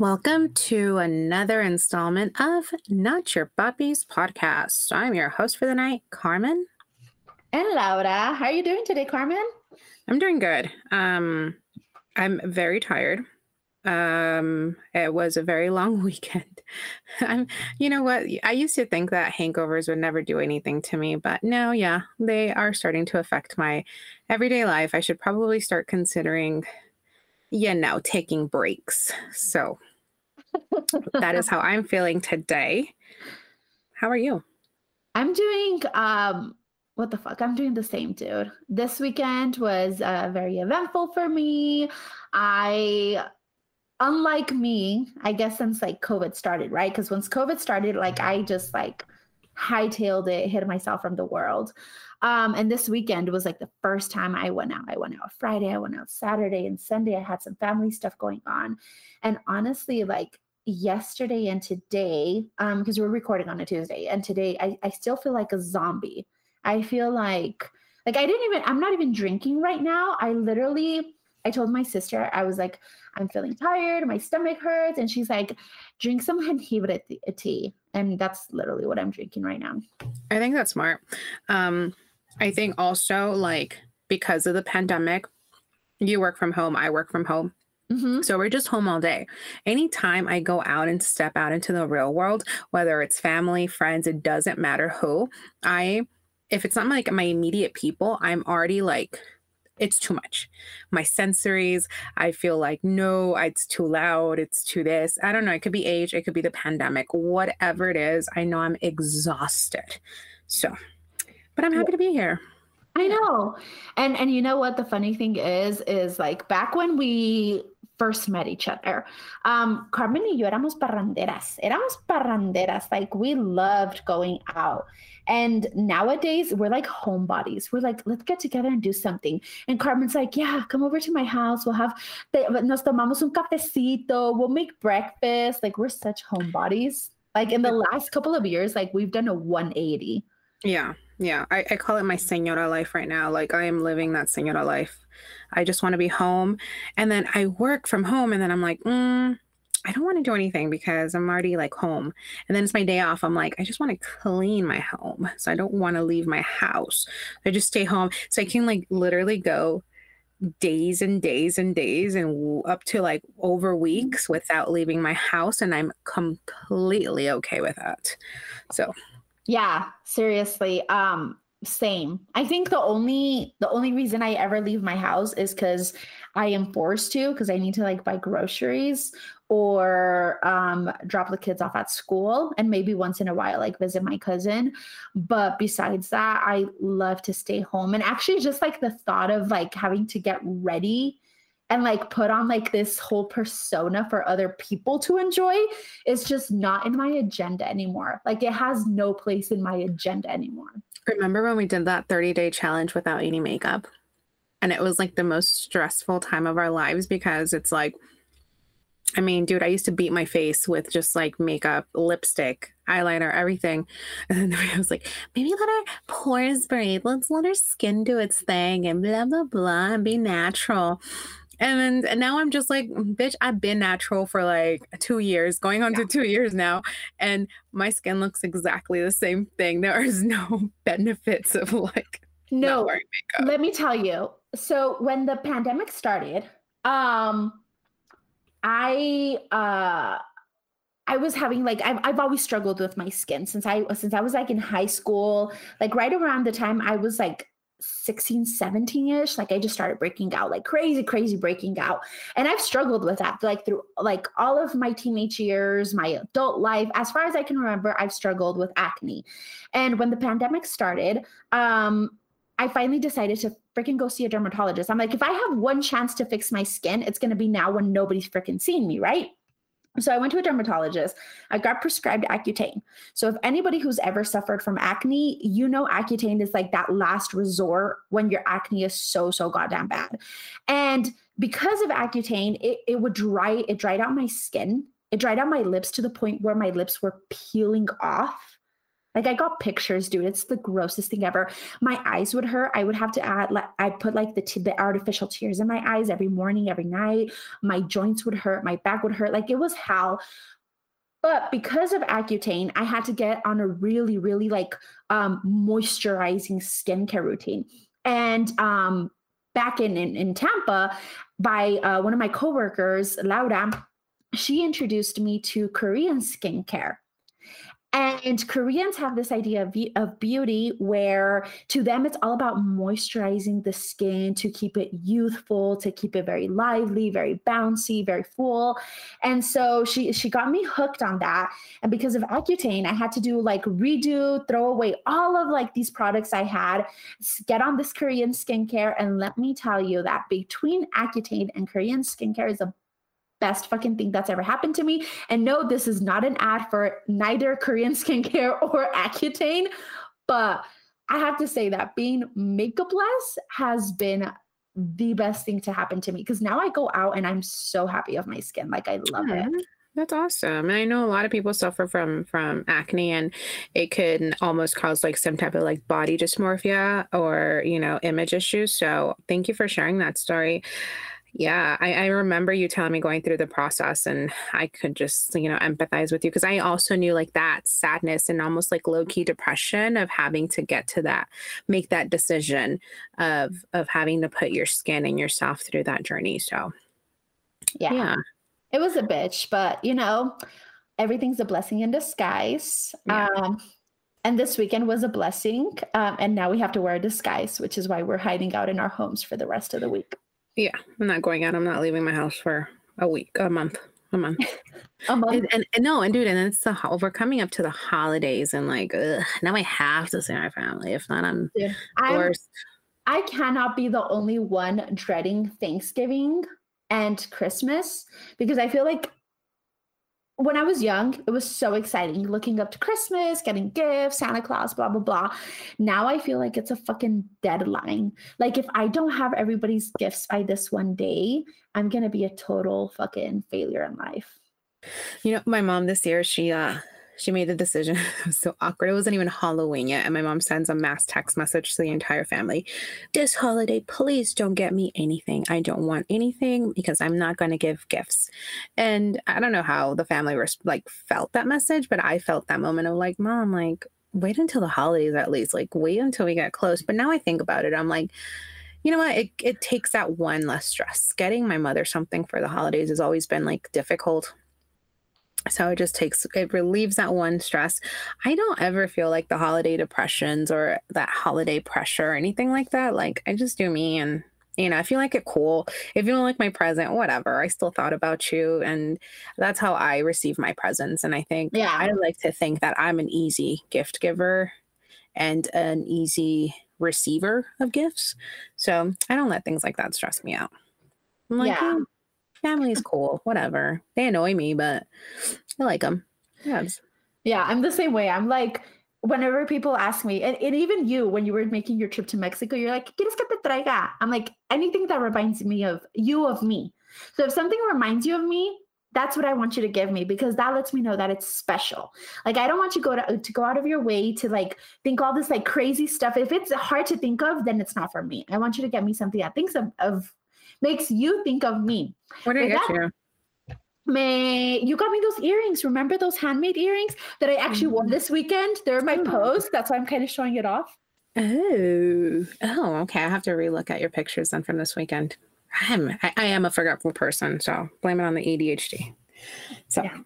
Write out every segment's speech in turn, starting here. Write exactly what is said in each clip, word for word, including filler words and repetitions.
Welcome to another installment of Not Your Poppies Podcast. I'm your host for the night, Carmen. And Laura. How are you doing today, Carmen? I'm doing good. Um, I'm very tired. Um, it was a very long weekend. I'm, you know what? I used to think that hangovers would never do anything to me, but no, yeah, they are starting to affect my everyday life. I should probably start considering, you know, taking breaks. So that is how I'm feeling today. How are you? I'm doing, um, what the fuck? I'm doing the same, dude. This weekend was uh, very eventful for me. I, unlike me, I guess since like COVID started, right? Because once COVID started, like I just like hightailed it, hid myself from the world. Um, and this weekend was like the first time I went out. I went out Friday, I went out Saturday and Sunday. I had some family stuff going on. And honestly, like yesterday and today, um, because we're recording on a Tuesday, and today I, I still feel like a zombie. I feel like, like I didn't even, I'm not even drinking right now. I literally, I told my sister, I was like, I'm feeling tired. My stomach hurts. And she's like, drink some jengibre tea. And that's literally what I'm drinking right now. I think that's smart. Um, I think also, like, because of the pandemic, you work from home, I work from home. Mm-hmm. So we're just home all day. Anytime I go out and step out into the real world, whether it's family, friends, it doesn't matter who, I, if it's not like my immediate people, I'm already like, it's too much. My sensories, I feel like, no, it's too loud. It's too this. I don't know. It could be age. It could be the pandemic, whatever it is. I know I'm exhausted. So, but I'm happy to be here. I know. And, and you know what the funny thing is, is like back when we first met each other, um, Carmen y yo éramos parranderas. Éramos parranderas. Like we loved going out. And nowadays, we're like homebodies. We're like, let's get together and do something. And Carmen's like, yeah, come over to my house. We'll have, te, nos tomamos un cafecito. We'll make breakfast. Like, we're such homebodies. Like, in the last couple of years, like, we've done a one eighty. Yeah, yeah. I, I call it my señora life right now. Like, I am living that señora life. I just want to be home. And then I work from home. And then I'm like, mm, I don't want to do anything because I'm already like home. And then it's my day off. I'm like, I just want to clean my home. So I don't want to leave my house. I just stay home. So I can like literally go days and days and days and up to like over weeks without leaving my house. And I'm completely okay with that. So. Yeah, seriously. Um, same. I think the only, the only reason I ever leave my house is because I am forced to, because I need to like buy groceries or um, drop the kids off at school and maybe once in a while, like visit my cousin. But besides that, I love to stay home. And actually just like the thought of like having to get ready and like put on like this whole persona for other people to enjoy is just not in my agenda anymore. Like it has no place in my agenda anymore. Remember when we did that thirty day challenge without any makeup? And it was like the most stressful time of our lives because it's like, I mean, dude, I used to beat my face with just like makeup, lipstick, eyeliner, everything. And then I was like, maybe let our pores breathe. Let's let our skin do its thing and blah, blah, blah, and be natural. And, and now I'm just like, bitch, I've been natural for like two years, going on yeah. to two years now. And my skin looks exactly the same thing. There is no benefits of like no, not wearing makeup. Let me tell you. So when the pandemic started, um, I, uh, I was having like, I've, I've always struggled with my skin since I, since I was like in high school, like right around the time I was like sixteen, seventeen ish. Like I just started breaking out, like crazy, crazy breaking out. And I've struggled with that, like through like all of my teenage years, my adult life, as far as I can remember, I've struggled with acne. And when the pandemic started, um, I finally decided to freaking go see a dermatologist. I'm like, if I have one chance to fix my skin, it's going to be now when nobody's freaking seeing me, right? So I went to a dermatologist. I got prescribed Accutane. So if anybody who's ever suffered from acne, you know Accutane is like that last resort when your acne is so, so goddamn bad. And because of Accutane, it, it would dry, it dried out my skin. It dried out my lips to the point where my lips were peeling off. Like, I got pictures, dude. It's the grossest thing ever. My eyes would hurt. I would have to add, like, I put like the, t- the artificial tears in my eyes every morning, every night. My joints would hurt. My back would hurt. Like, it was hell. But because of Accutane, I had to get on a really, really like um, moisturizing skincare routine. And um, back in, in, in Tampa, by uh, one of my coworkers, Laura, she introduced me to Korean skincare. And Koreans have this idea of, of beauty where to them, it's all about moisturizing the skin to keep it youthful, to keep it very lively, very bouncy, very full. And so she, she got me hooked on that. And because of Accutane, I had to do like redo, throw away all of like these products I had, get on this Korean skincare. And let me tell you that between Accutane and Korean skincare is a best fucking thing that's ever happened to me. And no, this is not an ad for neither Korean skincare or Accutane, but I have to say that being makeupless has been the best thing to happen to me, because now I go out and I'm so happy of my skin. Like, I love yeah. it. That's awesome. And I know a lot of people suffer from from acne, and it can almost cause like some type of like body dysmorphia or, you know, image issues. So thank you for sharing that story. Yeah, I, I remember you telling me going through the process, and I could just, you know, empathize with you, because I also knew like that sadness and almost like low key depression of having to get to that, make that decision of of having to put your skin and yourself through that journey. So, yeah, yeah. It was a bitch, but you know, everything's a blessing in disguise. Yeah. Um, and this weekend was a blessing. Um, and now we have to wear a disguise, which is why we're hiding out in our homes for the rest of the week. Yeah, I'm not going out. I'm not leaving my house for a week, a month, a month. a month. And, and, and no, and dude, and it's the ho- we're coming up to the holidays, and like ugh, now I have to see my family. If not, I'm dude, forced. I'm, I cannot be the only one dreading Thanksgiving and Christmas, because I feel like when I was young, it was so exciting looking up to Christmas, getting gifts, Santa Claus, blah, blah, blah. Now I feel like it's a fucking deadline. Like, if I don't have everybody's gifts by this one day, I'm going to be a total fucking failure in life. You know, my mom this year, she, uh, she made the decision. It was so awkward. It wasn't even Halloween yet. And my mom sends a mass text message to the entire family. This holiday, please don't get me anything. I don't want anything, because I'm not going to give gifts. And I don't know how the family res- like felt that message, but I felt that moment of like, Mom, like, wait until the holidays at least. Like, wait until we get close. But now I think about it, I'm like, you know what? It it takes that one less stress. Getting my mother something for the holidays has always been like difficult. So it just takes, it relieves that one stress. I don't ever feel like the holiday depressions or that holiday pressure or anything like that. Like, I just do me, and, you know, if you like it, cool. If you don't like my present, whatever. I still thought about you. And that's how I receive my presents. And I think, yeah, I like to think that I'm an easy gift giver and an easy receiver of gifts. So I don't let things like that stress me out. I'm like, yeah. Oh. Family's cool, whatever. They annoy me, but I like them. Yeah, yeah, I'm the same way. I'm like, whenever people ask me, and, and even you, when you were making your trip to Mexico, you're like, ¿Quieres que te traiga? I'm like, anything that reminds me of you, of me. So if something reminds you of me, that's what I want you to give me, because that lets me know that it's special. Like, I don't want you to go to, to go out of your way to like think all this like crazy stuff. If it's hard to think of, then it's not for me. I want you to get me something that thinks of, of makes you think of me. What did I get you? May, you got me those earrings. Remember those handmade earrings that I actually mm. wore this weekend? They're my oh. post. That's why I'm kind of showing it off. Oh, oh, okay. I have to relook at your pictures then from this weekend. I'm, I, I am a forgetful person, so blame it on the A D H D. So, yeah.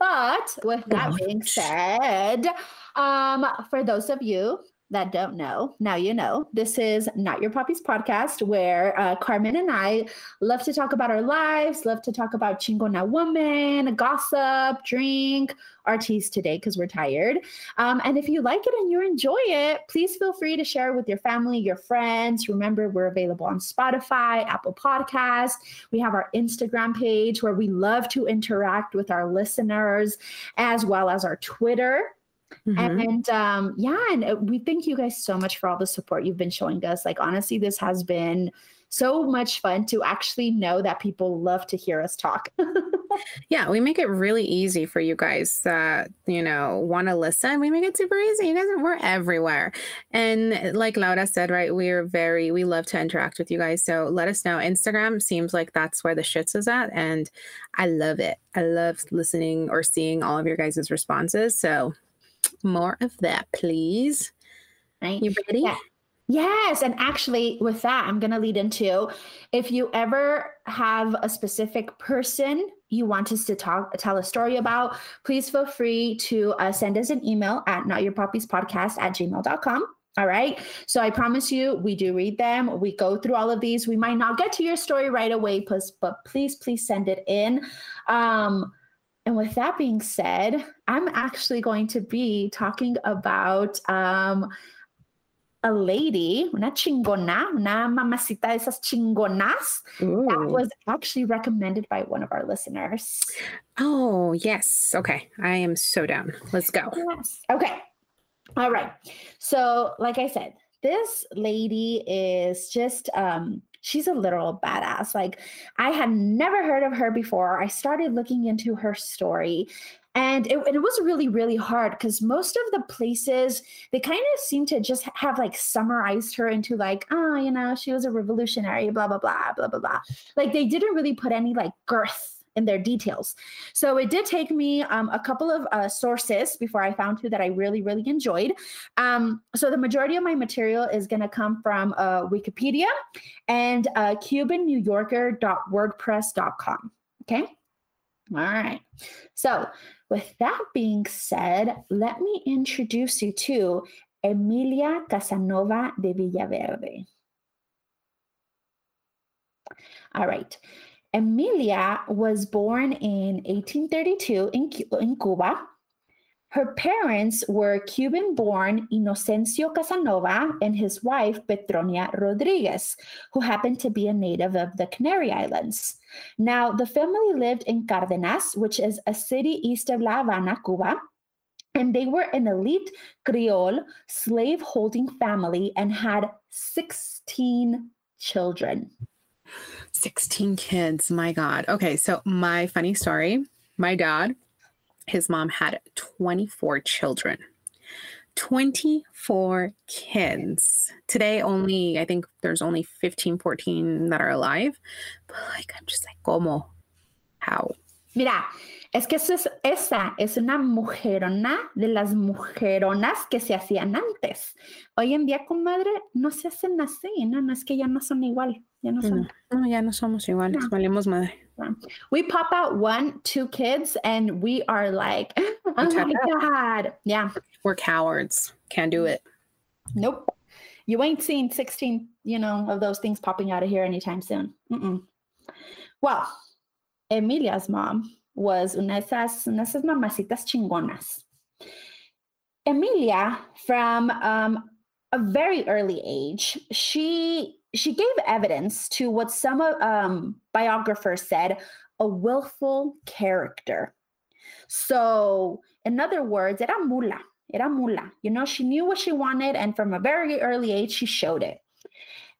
But with that oh. being said, um, for those of you that don't know, now you know. This is Not Your Poppies Podcast, where uh, Carmen and I love to talk about our lives, love to talk about Chingona woman, gossip, drink, our teas today because we're tired. Um, and if you like it and you enjoy it, please feel free to share it with your family, your friends. Remember, we're available on Spotify, Apple Podcasts. We have our Instagram page where we love to interact with our listeners, as well as our Twitter. Mm-hmm. And, and um, yeah, and we thank you guys so much for all the support you've been showing us. Like, honestly, this has been so much fun to actually know that people love to hear us talk. Yeah, we make it really easy for you guys that, you know, want to listen. We make it super easy. You guys, we're everywhere. And like Laura said, right, we are very, we love to interact with you guys. So let us know. Instagram seems like that's where the shits is at. And I love it. I love listening or seeing all of your guys' responses. So more of that, please. Right. You ready? Yeah. Yes. And actually with that, I'm going to lead into, if you ever have a specific person you want us to talk, tell a story about, please feel free to uh, send us an email at notyourpoppiespodcast at gmail dot com. All right. So I promise you, we do read them. We go through all of these. We might not get to your story right away, plus, but please, please send it in. Um, and with that being said, I'm actually going to be talking about um, a lady, una chingona, una mamacita de esas chingonas. Ooh. That was actually recommended by one of our listeners. Oh, yes. Okay. I am so down. Let's go. Yes. Okay. All right. So like I said, this lady is just, um, she's a literal badass. Like, I had never heard of her before. I started looking into her story, and it, it was really, really hard because most of the places, they kind of seem to just have like summarized her into like, oh, you know, she was a revolutionary, blah, blah, blah, blah, blah, blah. Like, they didn't really put any like girth in their details. So it did take me um, a couple of uh, sources before I found two that I really, really enjoyed. Um, so the majority of my material is going to come from uh, Wikipedia and uh, cuban new yorker dot wordpress dot com. Okay. All right. So with that being said, let me introduce you to Emilia Casanova de Villaverde. All right. Emilia was born in eighteen thirty-two in, in Cuba. Her parents were Cuban-born Inocencio Casanova and his wife, Petronia Rodriguez, who happened to be a native of the Canary Islands. Now, the family lived in Cardenas, which is a city east of La Habana, Cuba, and they were an elite Creole slave-holding family and had sixteen children. sixteen kids. My God. Okay. So my funny story, my dad, his mom had twenty-four children, twenty-four kids. Today only, I think there's only fifteen, fourteen that are alive. But like, I'm just like, ¿cómo? How? Mira, es que eso es, esa es una mujerona de las mujeronas que se hacían antes. Hoy en día, comadre, no se hacen así, ¿no? No es que ya no son igual. Ya no, son... no, no, ya no somos iguales. No. Valemos madre. We pop out one, two kids, and we are like, oh my God. Yeah. We're cowards. Can't do it. Nope. You ain't seen sixteen, you know, of those things popping out of here anytime soon. Mm-mm. Well, Emilia's mom was una esas, una esas mamacitas chingonas. Emilia, from um, a very early age, she she gave evidence to what some um, biographers said, a willful character. So, in other words, era mula, era mula. You know, she knew what she wanted, and from a very early age, she showed it.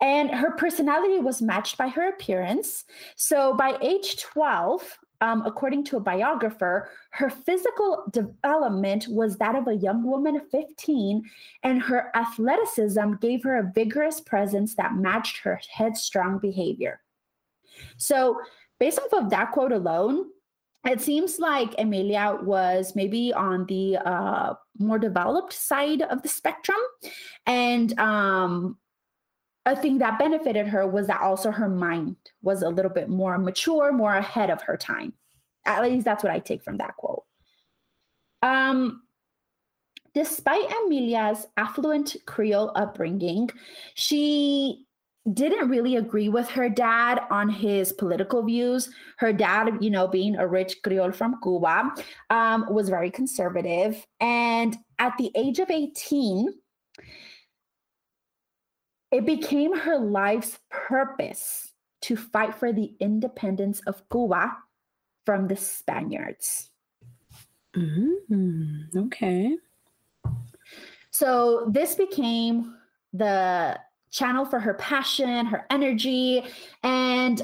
And her personality was matched by her appearance. So by age twelve, um, according to a biographer, her physical development was that of a young woman of fifteen, and her athleticism gave her a vigorous presence that matched her headstrong behavior. So based off of that quote alone, it seems like Emilia was maybe on the uh, more developed side of the spectrum. And um a thing that benefited her was that also her mind was a little bit more mature, more ahead of her time. At least that's what I take from that quote. Um, despite Emilia's affluent Creole upbringing, she didn't really agree with her dad on his political views. Her dad, you know, being a rich Creole from Cuba, um, was very conservative. And at the age of eighteen, it became her life's purpose to fight for the independence of Cuba from the Spaniards. Mm-hmm. Okay. So this became the channel for her passion, her energy, and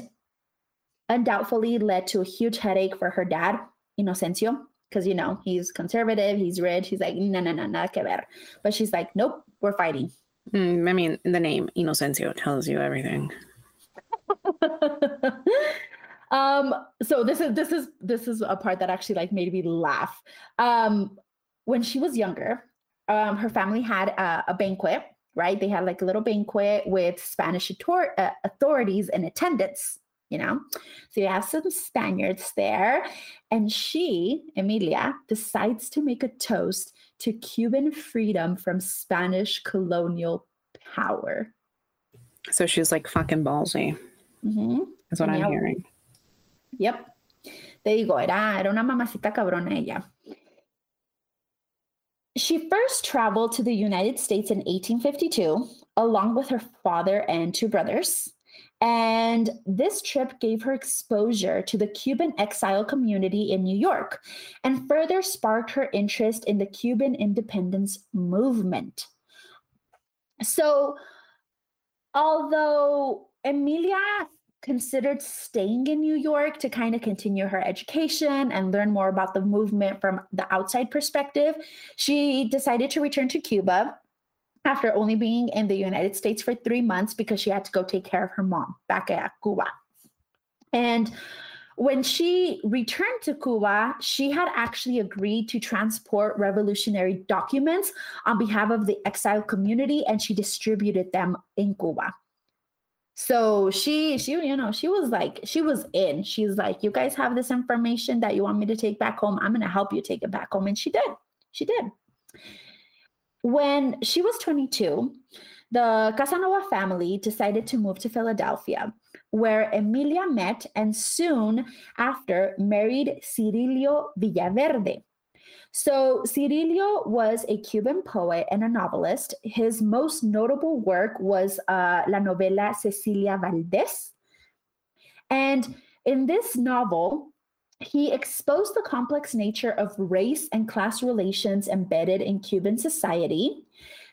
undoubtedly led to a huge headache for her dad, Inocencio, because, you know, he's conservative, he's rich, he's like, no, no, no, nada que ver. But she's like, nope, we're fighting. Mm, I mean, the name Inocencio tells you everything. um, so this is this is this is a part that actually like made me laugh. Um, when she was younger, um, her family had a, a banquet, right? They had like a little banquet with Spanish author- uh, authorities in attendance, you know. So you have some Spaniards there, and she, Emilia, decides to make a toast to Cuban freedom from Spanish colonial power. So she's like fucking ballsy. Mm-hmm. That's what yep. I'm hearing. Yep. Te digo, era, era una mamacita cabrona ella. She first traveled to the United States in eighteen fifty-two, along with her father and two brothers. And this trip gave her exposure to the Cuban exile community in New York and further sparked her interest in the Cuban independence movement. So, although Emilia considered staying in New York to kind of continue her education and learn more about the movement from the outside perspective, she decided to return to Cuba after only being in the United States for three months because she had to go take care of her mom back at Cuba. And when she returned to Cuba, she had actually agreed to transport revolutionary documents on behalf of the exiled community, and she distributed them in Cuba. So she, she, you know, she was like, she was in, she's like, you guys have this information that you want me to take back home. I'm going to help you take it back home. And she did. She did. When she was twenty-two, the Casanova family decided to move to Philadelphia, where Emilia met and soon after married Cirilo Villaverde. So Cirilo was a Cuban poet and a novelist. His most notable work was uh, La Novela Cecilia Valdés. And in this novel, he exposed the complex nature of race and class relations embedded in Cuban society.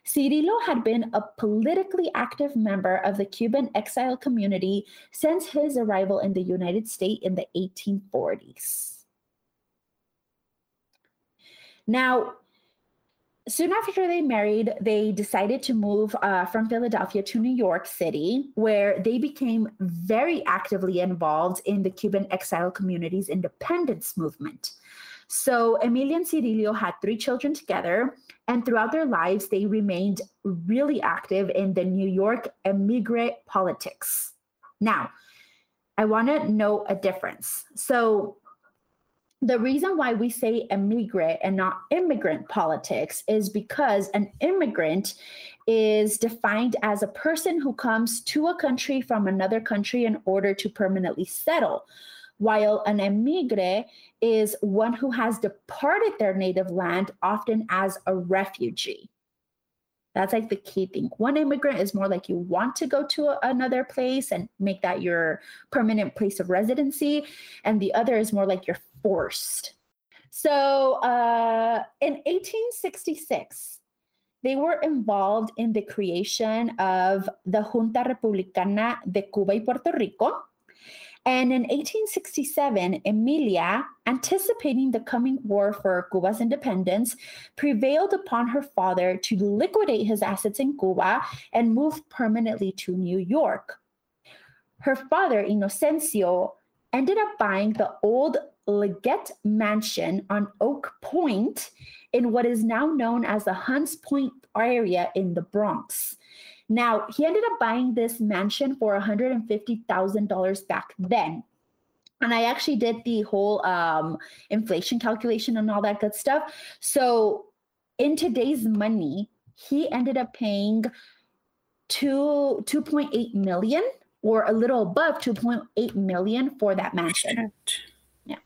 Cirilo had been a politically active member of the Cuban exile community since his arrival in the United States in the eighteen forties. Now, soon after they married, they decided to move uh, from Philadelphia to New York City, where they became very actively involved in the Cuban exile community's independence movement. So Emilia and Cirilo had three children together, and throughout their lives, they remained really active in the New York emigre politics. Now, I want to know a difference. So the reason why we say emigre and not immigrant politics is because an immigrant is defined as a person who comes to a country from another country in order to permanently settle, while an emigre is one who has departed their native land, often as a refugee. That's like the key thing. One immigrant is more like you want to go to a, another place and make that your permanent place of residency. And the other is more like you're forced. So uh, in eighteen sixty-six, they were involved in the creation of the Junta Republicana de Cuba y Puerto Rico. And in eighteen sixty-seven, Emilia, anticipating the coming war for Cuba's independence, prevailed upon her father to liquidate his assets in Cuba and move permanently to New York. Her father, Inocencio, ended up buying the old Leggett Mansion on Oak Point in what is now known as the Hunts Point area in the Bronx. Now, he ended up buying this mansion for one hundred fifty thousand dollars back then. And I actually did the whole um, inflation calculation and all that good stuff. So in today's money, he ended up paying two, two point eight million dollars or a little above two point eight million dollars for that mansion. Yeah.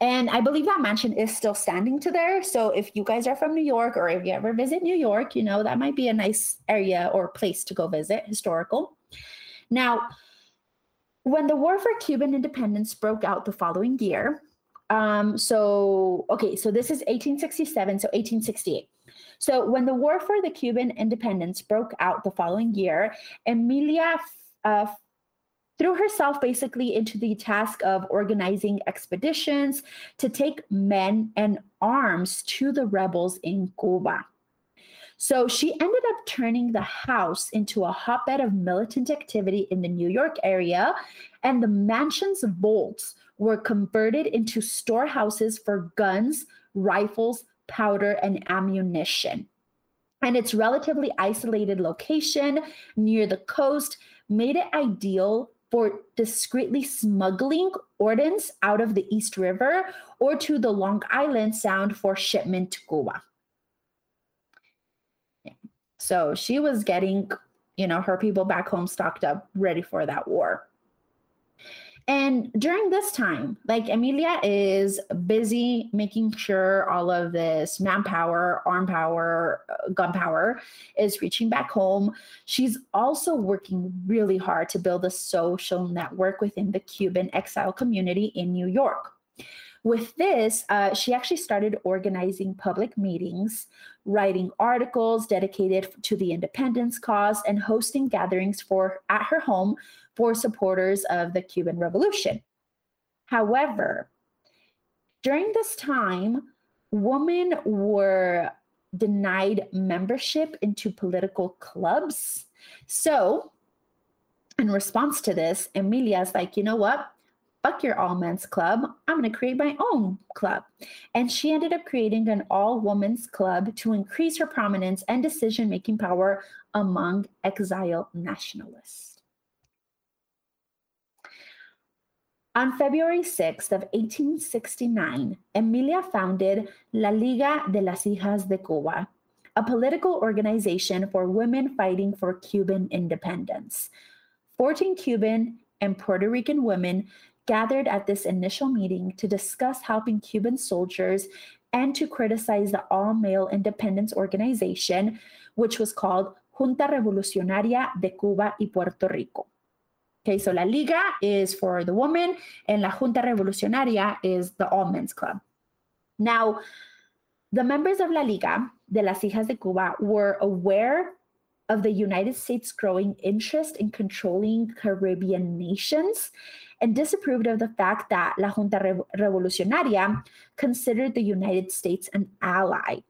And I believe that mansion is still standing to there. So if you guys are from New York or if you ever visit New York, you know, that might be a nice area or place to go visit, historical. Now, when the war for Cuban independence broke out the following year, um, so, okay, so this is eighteen sixty-seven, so eighteen sixty-eight. So when the war for the Cuban independence broke out the following year, Emilia uh, threw herself basically into the task of organizing expeditions to take men and arms to the rebels in Cuba. So she ended up turning the house into a hotbed of militant activity in the New York area, and the mansion's vaults were converted into storehouses for guns, rifles, powder, and ammunition. And its relatively isolated location near the coast made it ideal for discreetly smuggling ordnance out of the East River or to the Long Island Sound for shipment to Cuba. So she was getting, you know, her people back home stocked up, ready for that war. And during this time, like, Emilia is busy making sure all of this manpower, arm power, gun power is reaching back home. She's also working really hard to build a social network within the Cuban exile community in New York. With this, uh, she actually started organizing public meetings, writing articles dedicated to the independence cause, and hosting gatherings for at her home for supporters of the Cuban Revolution. However, during this time, women were denied membership into political clubs. So in response to this, Emilia's like, you know what? Fuck your all-men's club. I'm going to create my own club. And she ended up creating an all-women's club to increase her prominence and decision-making power among exile nationalists. On February sixth of eighteen sixty-nine, Emilia founded La Liga de las Hijas de Cuba, a political organization for women fighting for Cuban independence. fourteen Cuban and Puerto Rican women gathered at this initial meeting to discuss helping Cuban soldiers and to criticize the all-male independence organization, which was called Junta Revolucionaria de Cuba y Puerto Rico. Okay, so La Liga is for the women, and La Junta Revolucionaria is the all-men's club. Now, the members of La Liga de las Hijas de Cuba were aware of the United States' growing interest in controlling Caribbean nations and disapproved of the fact that La Junta Revolucionaria considered the United States an ally.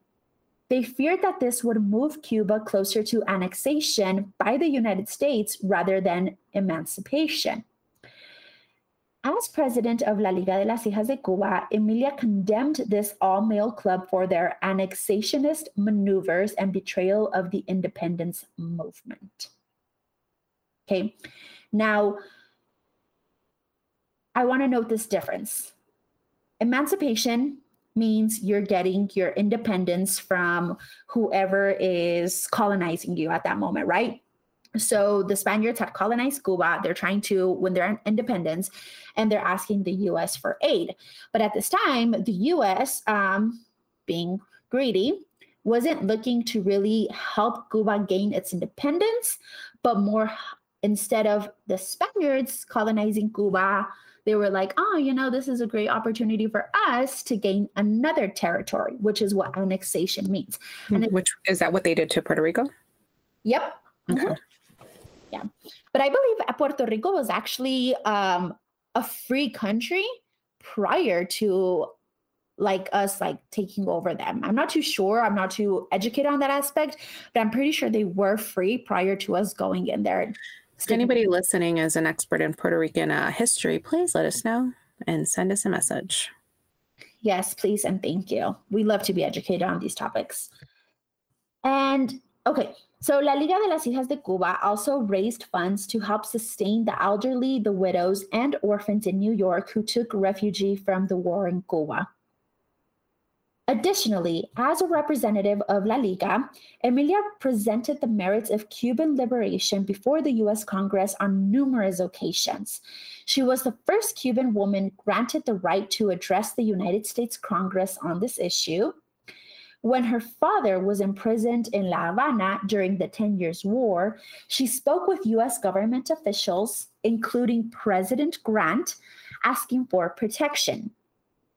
They feared that this would move Cuba closer to annexation by the United States rather than emancipation. As president of La Liga de las Hijas de Cuba, Emilia condemned this all-male club for their annexationist maneuvers and betrayal of the independence movement. Okay, now I want to note this difference. Emancipation means you're getting your independence from whoever is colonizing you at that moment, right? So the Spaniards had colonized Cuba. They're trying to win their independence, and they're asking the U S for aid. But at this time, the U S, um, being greedy, wasn't looking to really help Cuba gain its independence, but more instead of the Spaniards colonizing Cuba, they were like, oh, you know, this is a great opportunity for us to gain another territory, which is what annexation means. And which is that what they did to Puerto Rico? Yep. Okay. Mm-hmm. Yeah. But I believe Puerto Rico was actually um, a free country prior to like us like taking over them. I'm not too sure. I'm not too educated on that aspect, but I'm pretty sure they were free prior to us going in there. If anybody listening is an expert in Puerto Rican uh, history, please let us know and send us a message. Yes, please. And thank you. We love to be educated on these topics. And okay. So La Liga de las Hijas de Cuba also raised funds to help sustain the elderly, the widows, and orphans in New York who took refuge from the war in Cuba. Additionally, as a representative of La Liga, Emilia presented the merits of Cuban liberation before the U S Congress on numerous occasions. She was the first Cuban woman granted the right to address the United States Congress on this issue. When her father was imprisoned in La Habana during the ten years war, she spoke with U S government officials, including President Grant, asking for protection.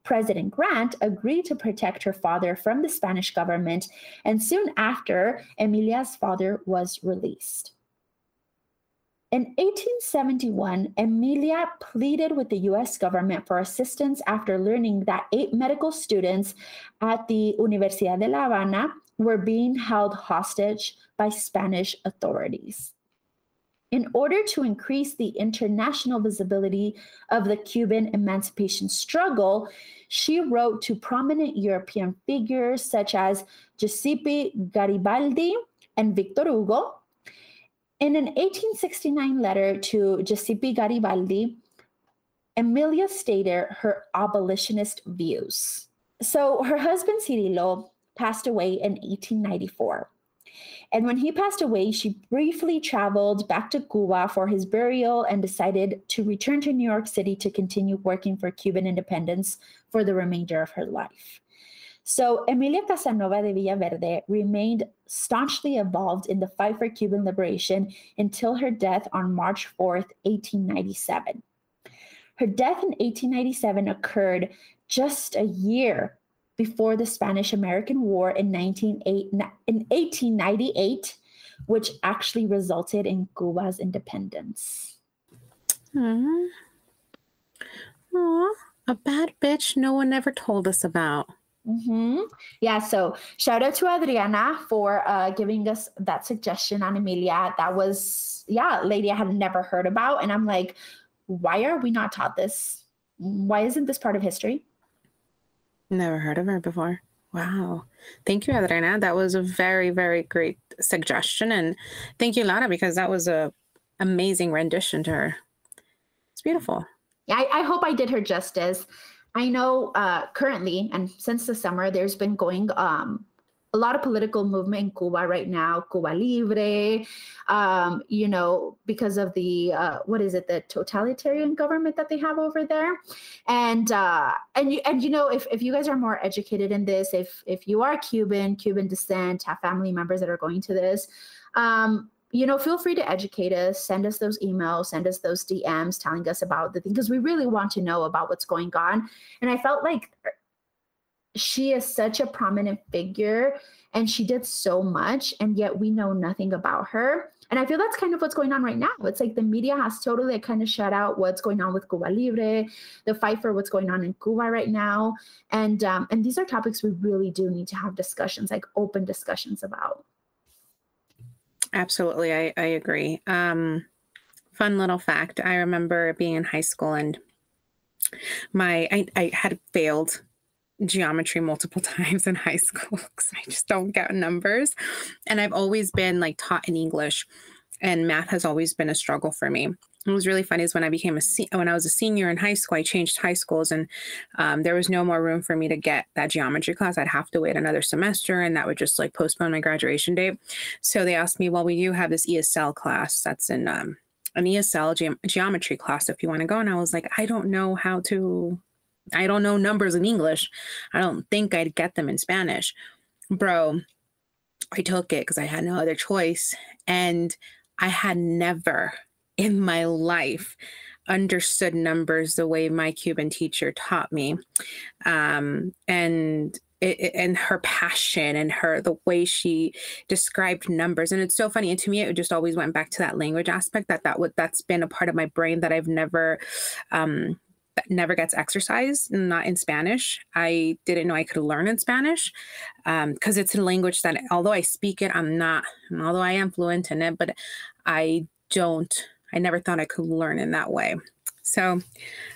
President Grant agreed to protect her father from the Spanish government, and soon after, Emilia's father was released. In eighteen seventy-one, Emilia pleaded with the U S government for assistance after learning that eight medical students at the Universidad de La Habana were being held hostage by Spanish authorities. In order to increase the international visibility of the Cuban emancipation struggle, she wrote to prominent European figures such as Giuseppe Garibaldi and Victor Hugo. In an eighteen sixty-nine letter to Giuseppe Garibaldi, Emilia stated her abolitionist views. So her husband Cirilo passed away in eighteen ninety-four. And when he passed away, she briefly traveled back to Cuba for his burial and decided to return to New York City to continue working for Cuban independence for the remainder of her life. So Emilia Casanova de Villaverde remained staunchly involved in the fight for Cuban liberation until her death on March fourth, eighteen ninety-seven. Her death in eighteen ninety-seven occurred just a year before the Spanish-American War in eighteen ninety-eight, which actually resulted in Cuba's independence. Aww. Aww. A bad bitch no one ever told us about. Mm-hmm. Yeah, so shout out to Adriana for uh, giving us that suggestion on Emilia. That was, yeah, a lady I had never heard about. And I'm like, why are we not taught this? Why isn't this part of history? Never heard of her before. Wow. Thank you, Adriana. That was a very, very great suggestion. And thank you, Lara, because that was a amazing rendition to her. It's beautiful. Yeah, I, I hope I did her justice. I know uh, currently, and since the summer, there's been going um, a lot of political movement in Cuba right now, Cuba Libre, um, you know, because of the, uh, what is it, the totalitarian government that they have over there. And, uh, and, you, and you know, if, if you guys are more educated in this, if, if you are Cuban, Cuban descent, have family members that are going to this, um, you know, feel free to educate us, send us those emails, send us those D Ms telling us about the thing, because we really want to know about what's going on. And I felt like she is such a prominent figure and she did so much, and yet we know nothing about her. And I feel that's kind of what's going on right now. It's like the media has totally kind of shut out what's going on with Cuba Libre, the fight for what's going on in Cuba right now. And, um, and these are topics we really do need to have discussions, like open discussions about. Absolutely. I, I agree. Um, fun little fact. I remember being in high school and my, I, I had failed geometry multiple times in high school because I just don't get numbers. And I've always been like taught in English, and math has always been a struggle for me. It was really funny is when I became a, se- when I was a senior in high school, I changed high schools, and um, there was no more room for me to get that geometry class. I'd have to wait another semester, and that would just like postpone my graduation date. So they asked me, well, we do have this E S L class that's in um, an E S L ge- geometry class if you want to go. And I was like, I don't know how to, I don't know numbers in English. I don't think I'd get them in Spanish. Bro, I took it because I had no other choice. And I had never in my life understood numbers the way my Cuban teacher taught me. Um, and it, it, and her passion and her, the way she described numbers. And it's so funny. And to me, it just always went back to that language aspect that, that would, that's been a part of my brain that I've never, um, that never gets exercised, not in Spanish. I didn't know I could learn in Spanish because um, it's a language that, although I speak it, I'm not, although I am fluent in it, but I don't, I never thought I could learn in that way. So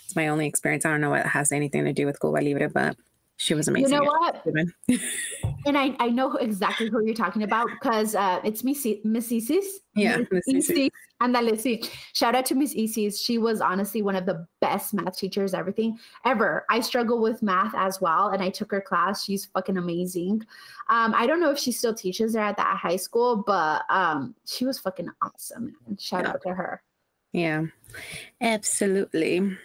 it's my only experience. I don't know what it has anything to do with Cuba Libre, but she was amazing. You know what? And I, I know exactly who you're talking about because uh, it's Miss Isis. Yeah, Miss Isis. Andale, sí. Shout out to Miss Isis. She was honestly one of the best math teachers everything ever. I struggle with math as well, and I took her class. She's fucking amazing. Um, I don't know if she still teaches there at that high school, but um, she was fucking awesome. Shout yeah. out to her. Yeah, absolutely.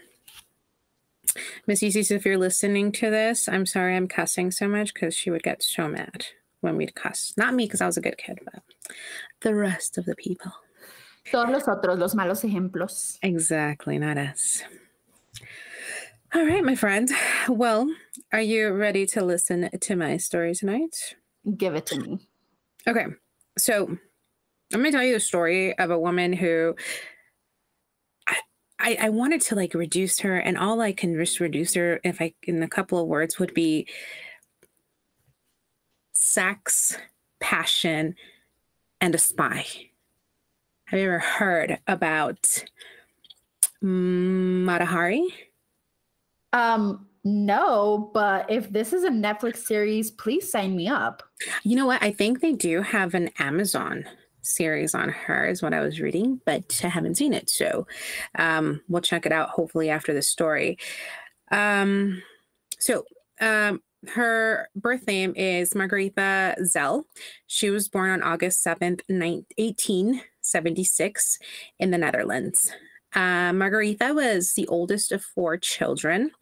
Miss Isis, if you're listening to this, I'm sorry I'm cussing so much because she would get so mad when we'd cuss. Not me, because I was a good kid, but the rest of the people. Todos los otros, los malos ejemplos. Exactly, not us. All right, my friend. Well, are you ready to listen to my story tonight? Give it to me. Okay. So I'm going to tell you the story of a woman who I, I, I wanted to like reduce her, and all I can just reduce her if I in a couple of words would be sex, passion, and a spy. Have you ever heard about Mata Hari? Um, no, but if this is a Netflix series, please sign me up. You know what? I think they do have an Amazon series on her is what I was reading, but I haven't seen it. So um, we'll check it out hopefully after this story. Um, so um, her birth name is Margaretha Zelle. She was born on August seventh, eighteen seventy-six in the Netherlands. Uh, Margaretha was the oldest of four children.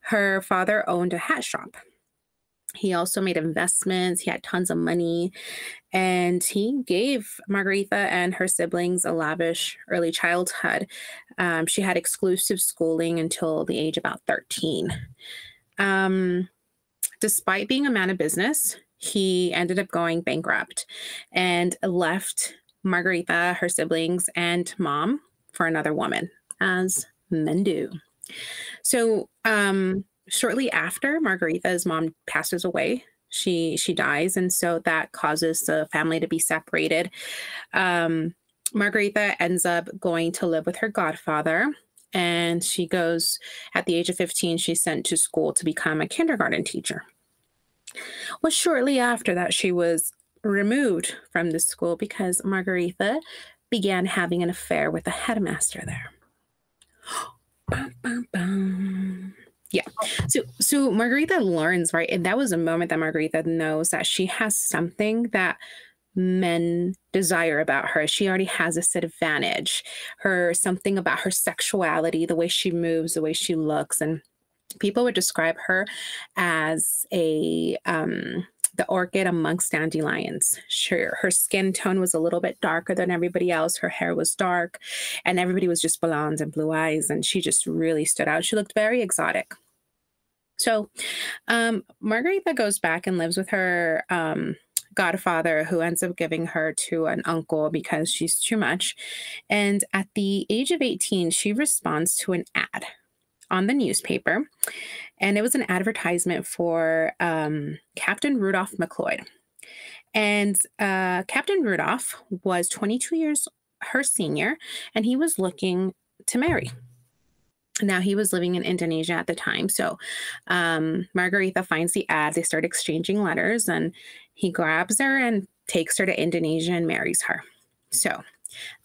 Her father owned a hat shop. He also made investments. He had tons of money, and he gave Margaretha and her siblings a lavish early childhood. Um, she had exclusive schooling until the age about thirteen. Um, despite being a man of business, he ended up going bankrupt and left Margaretha, her siblings, and mom for another woman, as men do. So um, shortly after Margaretha's mom passes away, she she dies, and so that causes the family to be separated. Um, Margaretha ends up going to live with her godfather, and she goes, at the age of fifteen, she's sent to school to become a kindergarten teacher. Well, shortly after that, she was removed from the school because Margaretha began having an affair with the headmaster there. Bum, bum, bum. Yeah. So, so Margaretha learns, right? And that was a moment that Margaretha knows that she has something that men desire about her. She already has this advantage, her something about her sexuality, the way she moves, the way she looks. And people would describe her as a, um, the orchid amongst dandelions. Sure, her skin tone was a little bit darker than everybody else. Her hair was dark, and everybody was just blonde and blue eyes, and she just really stood out. She looked very exotic. So um, Margaretha goes back and lives with her um, godfather, who ends up giving her to an uncle because she's too much. And at the age of eighteen, she responds to an ad on the newspaper, and it was an advertisement for um, Captain Rudolph McLeod. And uh, Captain Rudolph was twenty-two years her senior, and he was looking to marry. Now, he was living in Indonesia at the time, so um, Margaretha finds the ad. They start exchanging letters, and he grabs her and takes her to Indonesia and marries her. So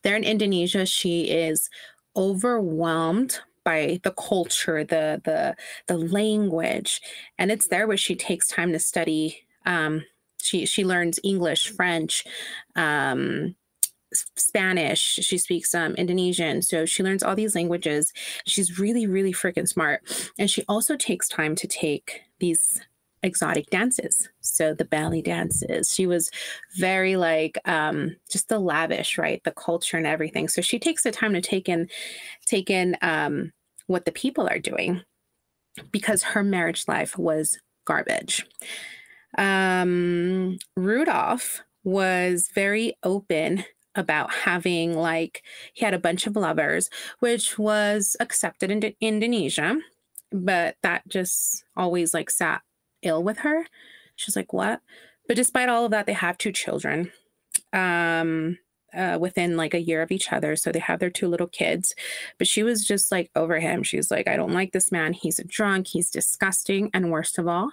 there in Indonesia, she is overwhelmed by the culture, the the the language, and it's there where she takes time to study. Um, she she learns English, French, um, Spanish. She speaks um, Indonesian, so she learns all these languages. She's really really freaking smart, and she also takes time to take these exotic dances. So the belly dances. She was very like um, just the lavish, right? The culture and everything. So she takes the time to take in, take in um, what the people are doing, because her marriage life was garbage. Um, Rudolph was very open about having like he had a bunch of lovers, which was accepted in Indonesia, but that just always like sat ill with her. She's like, what? But despite all of that, they have two children um, uh, within like a year of each other. So they have their two little kids, but she was just like over him. She's like, I don't like this man. He's a drunk. He's disgusting. And worst of all,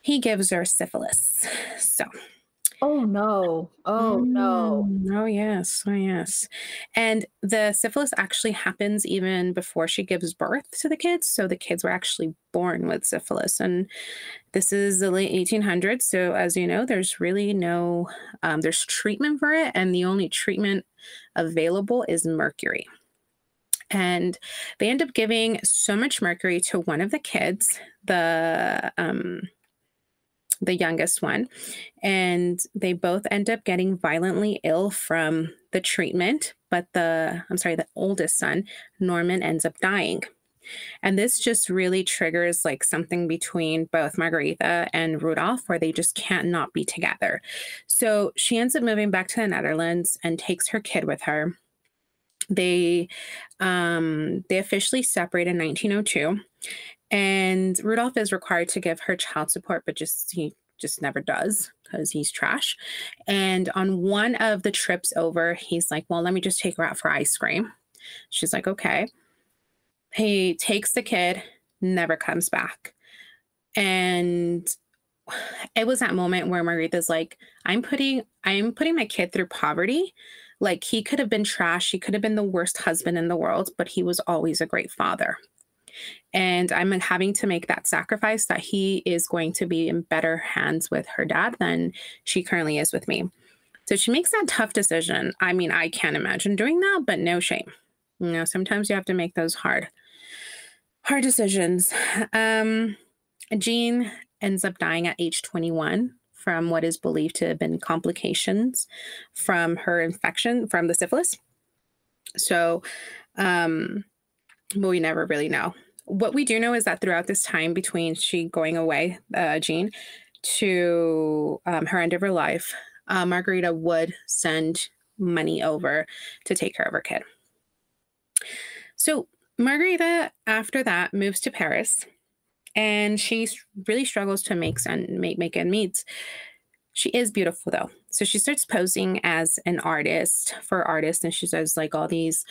he gives her syphilis. So. Oh no. Oh no. Oh yes. Oh yes. And the syphilis actually happens even before she gives birth to the kids. So the kids were actually born with syphilis. And this is the late eighteen hundreds. So as you know, there's really no, um, there's treatment for it. And the only treatment available is mercury. And they end up giving so much mercury to one of the kids, the, um, the youngest one, and they both end up getting violently ill from the treatment. But the, I'm sorry, the oldest son, Norman, ends up dying. And this just really triggers like something between both Margaretha and Rudolph where they just can't not be together. So she ends up moving back to the Netherlands and takes her kid with her. They um, they officially separate in nineteen oh two, and Rudolph is required to give her child support, but just he just never does because he's trash. And on one of the trips over, he's like, well, let me just take her out for ice cream. She's like, okay. He takes the kid, never comes back. And it was that moment where Margaretha's like, I'm putting, I'm putting my kid through poverty. Like, he could have been trash. He could have been the worst husband in the world, but he was always a great father. And I'm having to make that sacrifice that he is going to be in better hands with her dad than she currently is with me. So she makes that tough decision. I mean, I can't imagine doing that, but no shame. You know, sometimes you have to make those hard, hard decisions. Um, Jean ends up dying at age twenty-one from what is believed to have been complications from her infection from the syphilis. So, um, well, we never really know. What we do know is that throughout this time between she going away, uh, Jean, to um, her end of her life, uh, Margaretha would send money over to take care of her kid. So Margaretha, after that, moves to Paris, and she really struggles to make and make make and meets. She is beautiful, though. So she starts posing as an artist for artists, and she does like all these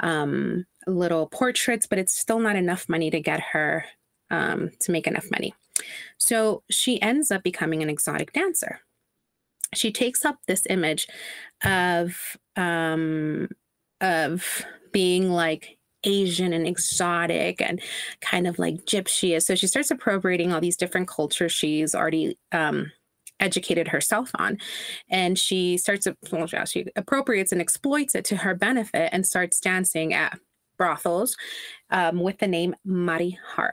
um, little portraits, but it's still not enough money to get her um, to make enough money. So she ends up becoming an exotic dancer. She takes up this image of um, of being like Asian and exotic and kind of like gypsy. So she starts appropriating all these different cultures she's already um, educated herself on. And she starts, well, she appropriates and exploits it to her benefit and starts dancing at brothels um, with the name Mata Hari.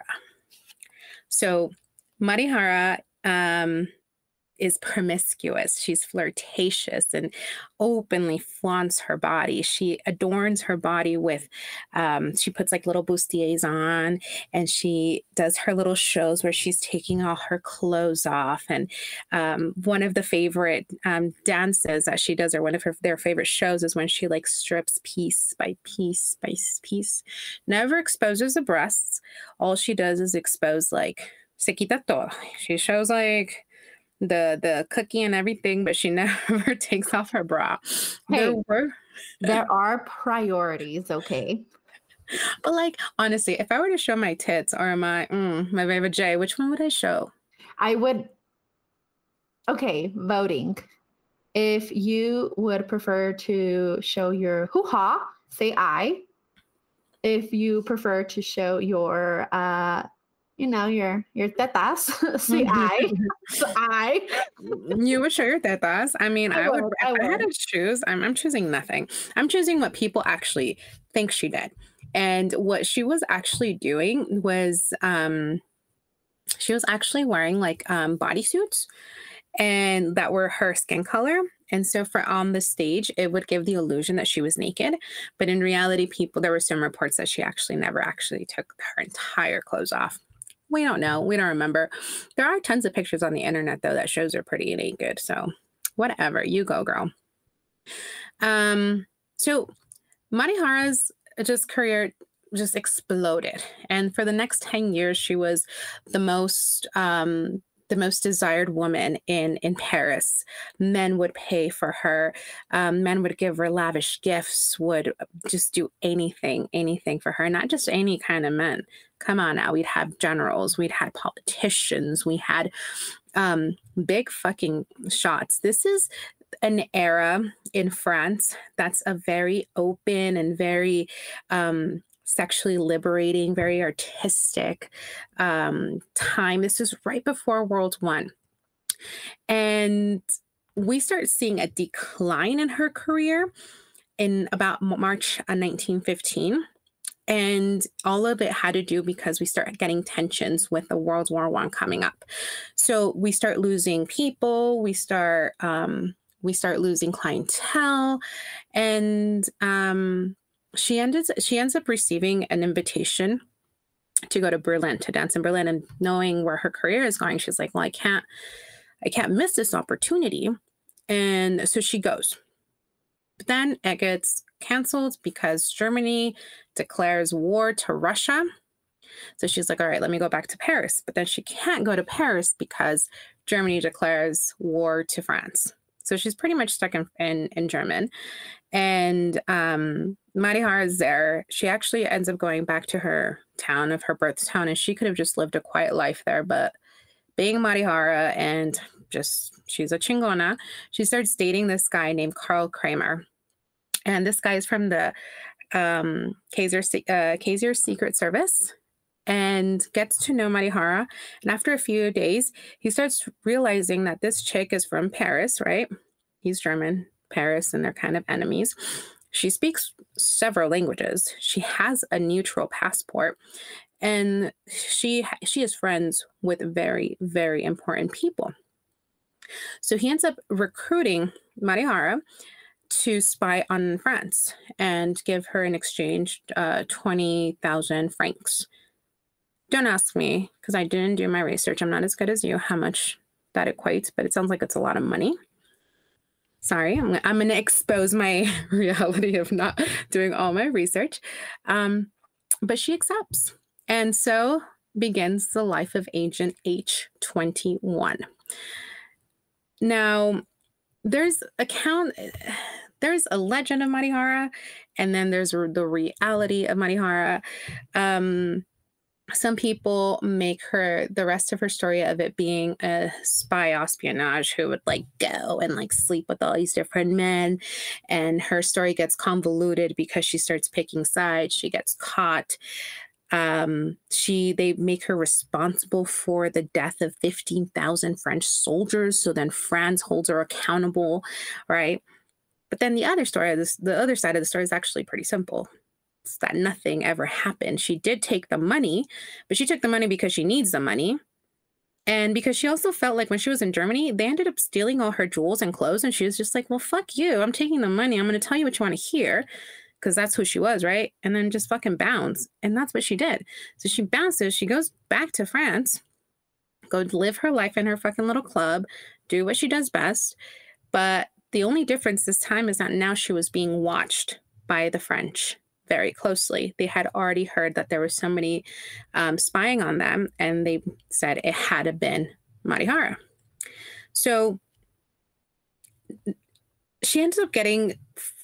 So Mata Hari um, is promiscuous. She's flirtatious and openly flaunts her body. She adorns her body with, um, she puts like little bustiers on, and she does her little shows where she's taking all her clothes off. And um, one of the favorite um, dances that she does, or one of her, their favorite shows, is when she like strips piece by piece by piece, never exposes the breasts. All she does is expose like, se quita todo. She shows like, the the cookie and everything, but she never takes off her bra. Hey, there, were, there are priorities, okay? But like, honestly, if I were to show my tits or my mm, my baby J, which one would I show? I would. Okay, voting. If you would prefer to show your hoo-ha, say I. If you prefer to show your uh you know, your, your tetas. Say I. Say I. You would show your tetas. I mean, I, I would, would I, would. I had to choose. I'm, I'm choosing nothing. I'm choosing what people actually think she did. And what she was actually doing was, um, she was actually wearing like um, bodysuits, and that were her skin color. And so for on the stage, it would give the illusion that she was naked. But in reality, people, there were some reports that she actually never actually took her entire clothes off. We don't know. We don't remember. There are tons of pictures on the internet, though, that shows her pretty and ain't good. So whatever. You go, girl. Um, so Mata Hari's just career just exploded. And for the next ten years, she was the most um, the most desired woman in, in Paris. Men would pay for her. Um, men would give her lavish gifts, would just do anything, anything for her. Not just any kind of men. Come on now. We'd have generals. We'd had politicians. We had um, big fucking shots. This is an era in France that's a very open and very um, sexually liberating, very artistic um, time. This is right before World War One. And we start seeing a decline in her career in about March of nineteen fifteen. And all of it had to do because we start getting tensions with the World War One coming up. So we start losing people. We start um, we start losing clientele, and um, she ended she ends up receiving an invitation to go to Berlin, to dance in Berlin. And knowing where her career is going, she's like, well, I can't, I can't miss this opportunity. And so she goes. But then it gets canceled because Germany declares war to Russia. So she's like, all right, let me go back to Paris. But then she can't go to Paris because Germany declares war to France. So she's pretty much stuck in, in, in German. And um, Marihar is there. She actually ends up going back to her town of her birth town, and she could have just lived a quiet life there. But being Marihara and just, she's a chingona, she starts dating this guy named Karl Kramer. And this guy is from the um, Kaiser, uh, Kaiser Secret Service, and gets to know Marihara. And after a few days, he starts realizing that this chick is from Paris, right? He's German, Paris, and they're kind of enemies. She speaks several languages. She has a neutral passport, and she she is friends with very, very important people. So he ends up recruiting Marihara to spy on France and give her in exchange uh, twenty thousand francs. Don't ask me, because I didn't do my research. I'm not as good as you, how much that equates, but it sounds like it's a lot of money. Sorry, I'm, I'm going to expose my reality of not doing all my research. Um, but she accepts. And so begins the life of Agent H twenty-one. Now, there's account, there's a legend of Marihara, and then there's the reality of Marihara. Um, some people make her, the rest of her story of it being a spy espionage who would like go and like sleep with all these different men. And her story gets convoluted because she starts picking sides. She gets caught. Um, she, they make her responsible for the death of fifteen thousand French soldiers. So then France holds her accountable, right? But then the other story, this, the other side of the story is actually pretty simple. It's that nothing ever happened. She did take the money, but she took the money because she needs the money. And because she also felt like when she was in Germany, they ended up stealing all her jewels and clothes. And she was just like, well, fuck you. I'm taking the money. I'm going to tell you what you want to hear. Because that's who she was, right? And then just fucking bounce. And that's what she did. So she bounces. She goes back to France, go live her life in her fucking little club, do what she does best. But the only difference this time is that now she was being watched by the French very closely. They had already heard that there was somebody um, spying on them, and they said it had to been Marihara. So she ended up getting...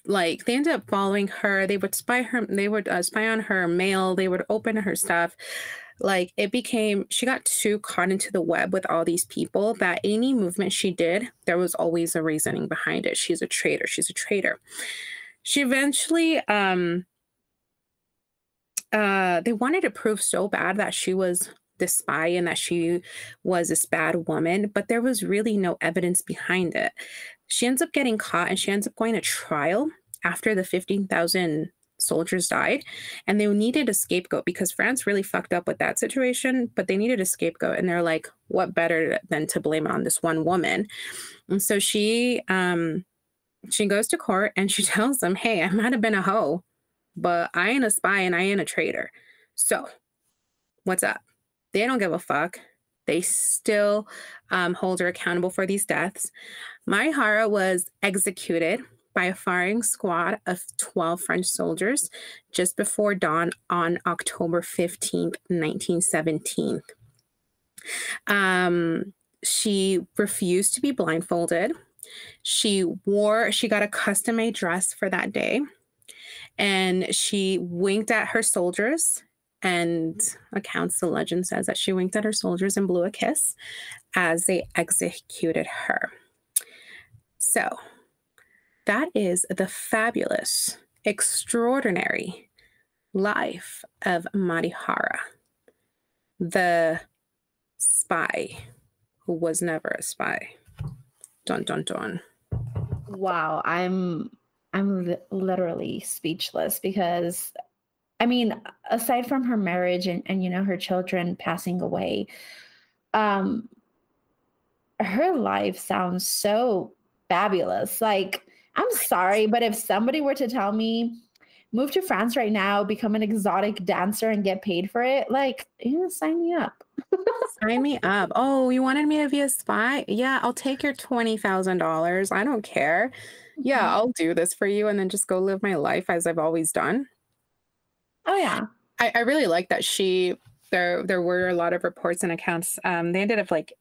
Like, they ended up following her. They would spy her. They would uh, spy on her mail. They would open her stuff. Like, it became, she got too caught into the web with all these people that any movement she did, there was always a reasoning behind it. She's a traitor. She's a traitor. She eventually, um, uh, they wanted to prove so bad that she was the spy and that she was this bad woman, but there was really no evidence behind it. She ends up getting caught, and she ends up going to trial after the fifteen thousand soldiers died. And they needed a scapegoat because France really fucked up with that situation, but they needed a scapegoat. And they're like, what better than to blame it on this one woman? And so she, um, she goes to court and she tells them, hey, I might have been a hoe, but I ain't a spy and I ain't a traitor. So what's up? They don't give a fuck. They still um, hold her accountable for these deaths. Marihara was executed by a firing squad of twelve French soldiers just before dawn on October fifteenth, nineteen seventeen. Um, she refused to be blindfolded. She wore, she got a custom-made dress for that day, and she winked at her soldiers. And accounts, the legend says that she winked at her soldiers and blew a kiss as they executed her. So that is the fabulous, extraordinary life of Marihara, the spy who was never a spy. Dun, dun, dun. Wow, I'm, I'm li- literally speechless because... I mean, aside from her marriage and, and, you know, her children passing away, um, her life sounds so fabulous. Like, I'm sorry, but if somebody were to tell me move to France right now, become an exotic dancer and get paid for it, like, yeah, sign me up. Sign me up. Oh, you wanted me to be a spy? Yeah, I'll take your twenty thousand dollars. I don't care. Yeah, I'll do this for you and then just go live my life as I've always done. Oh, yeah. I, I really like that she, there there were a lot of reports and accounts. Um, they ended up, like,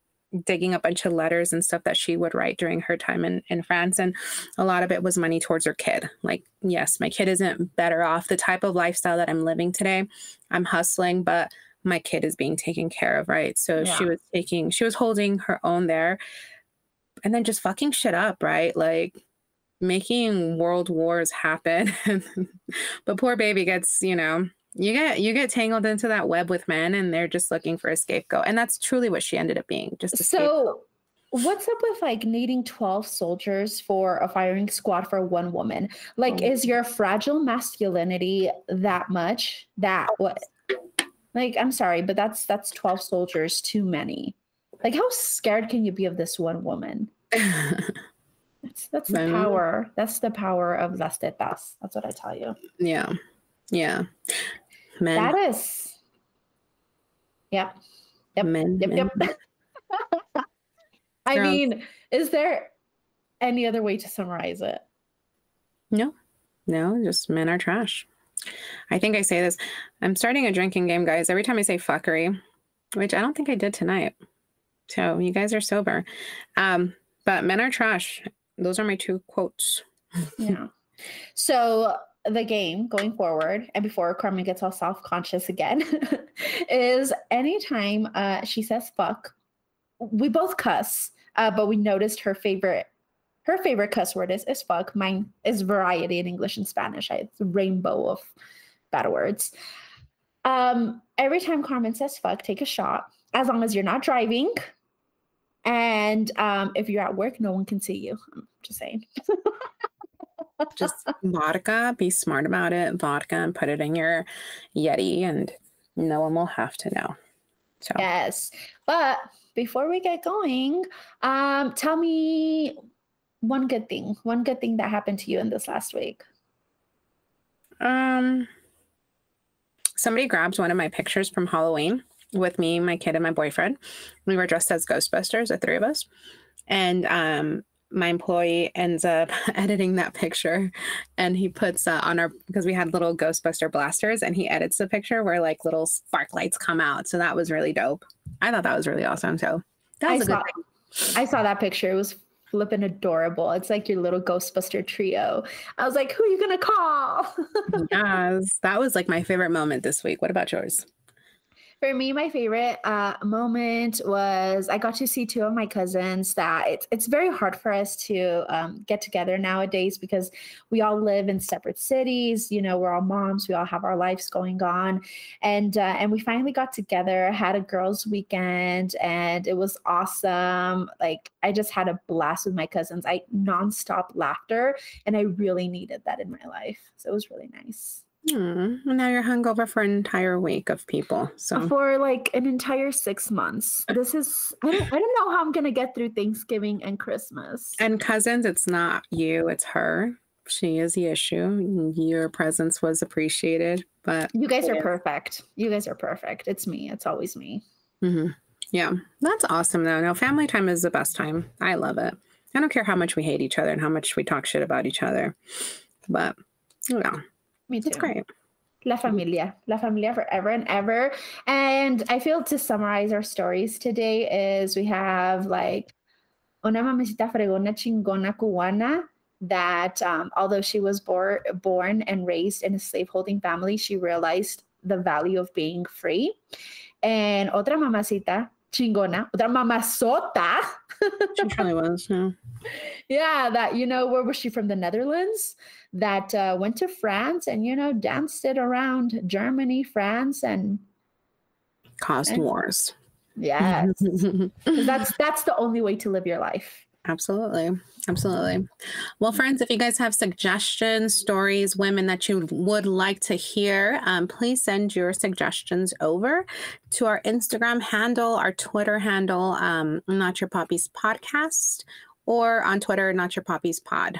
digging a bunch of letters and stuff that she would write during her time in, in France. And a lot of it was money towards her kid. Like, yes, my kid isn't better off. The type of lifestyle that I'm living today, I'm hustling, but my kid is being taken care of, right? So yeah. she was taking, she was holding her own there and then just fucking shit up, right? Like making world wars happen. But poor baby gets, you know, you get, you get tangled into that web with men and they're just looking for a scapegoat. And that's truly what she ended up being, just a scapegoat. What's up with like needing twelve soldiers for a firing squad for one woman? Like, oh. Is your fragile masculinity that much? That what? Like, I'm sorry, but that's that's twelve soldiers too many. Like, how scared can you be of this one woman? that's that's the power. That's the power of las tetas. That's what I tell you. Yeah. Yeah. Men. That is. Yep. Yep. Men, yep. Men. Yep. I Girl. mean, is there any other way to summarize it? No. No, just men are trash. I think I say this. I'm starting a drinking game, guys. Every time I say fuckery, which I don't think I did tonight. So you guys are sober. Um, but men are trash. Those are my two quotes. Yeah. So the game going forward, and before Carmen gets all self-conscious again, is anytime uh, she says fuck, we both cuss, uh, but we noticed her favorite Her favorite cuss word is, is fuck. Mine is variety in English and Spanish. It's a rainbow of bad words. Um, every time Carmen says fuck, take a shot. As long as you're not driving. And um, if you're at work, no one can see you. I'm just saying. Just vodka. Be smart about it. Vodka and put it in your Yeti and no one will have to know. So. Yes. But before we get going, um, tell me... One good thing, one good thing that happened to you in this last week. Um, somebody grabbed one of my pictures from Halloween with me, my kid, and my boyfriend. We were dressed as Ghostbusters, the three of us. And um, my employee ends up editing that picture. And he puts uh, on our, because we had little Ghostbuster blasters, and he edits the picture where like little spark lights come out. So that was really dope. I thought that was really awesome. So that was I a saw, good thing. I saw that picture. It was flipping adorable. It's like your little Ghostbuster trio. I was like, who are you gonna call? Yes, that was like my favorite moment this week. What about yours? For me, my favorite uh moment was I got to see two of my cousins that it's it's very hard for us to um get together nowadays because we all live in separate cities. You know, we're all moms, we all have our lives going on. And uh, and we finally got together, had a girls' weekend, and it was awesome. Like I just had a blast with my cousins. I nonstop laughter, and I really needed that in my life. So it was really nice. Hmm. Now you're hungover for an entire week of people. So for like an entire six months. This is I don't, I don't know how I'm gonna get through Thanksgiving and Christmas. And cousins, it's not you, it's her. She is the issue. Your presence was appreciated, but you guys are perfect. You guys are perfect. It's me. It's always me. Mm-hmm. Yeah, that's awesome though. No, family time is the best time. I love it. I don't care how much we hate each other and how much we talk shit about each other, but you know. Me too. It's great. La familia. La familia forever and ever. And I feel to summarize our stories today is we have like una mamacita fregona chingona cubana that um, although she was born, born and raised in a slaveholding family, she realized the value of being free. And otra mamacita chingona, otra mamazota. She probably was, yeah. Yeah, that, you know, where was she from? The Netherlands, that uh, went to France and, you know, danced it around Germany, France, and caused and, wars. Yes. that's that's the only way to live your life. Absolutely. Absolutely. Well, friends, if you guys have suggestions, stories, women that you would like to hear, um, please send your suggestions over to our Instagram handle, our Twitter handle, um, Not Your Poppies Podcast, or on Twitter, Not Your Poppies Pod.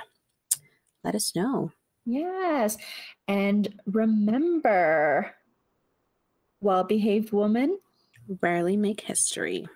Let us know. Yes. And remember, well-behaved women rarely make history.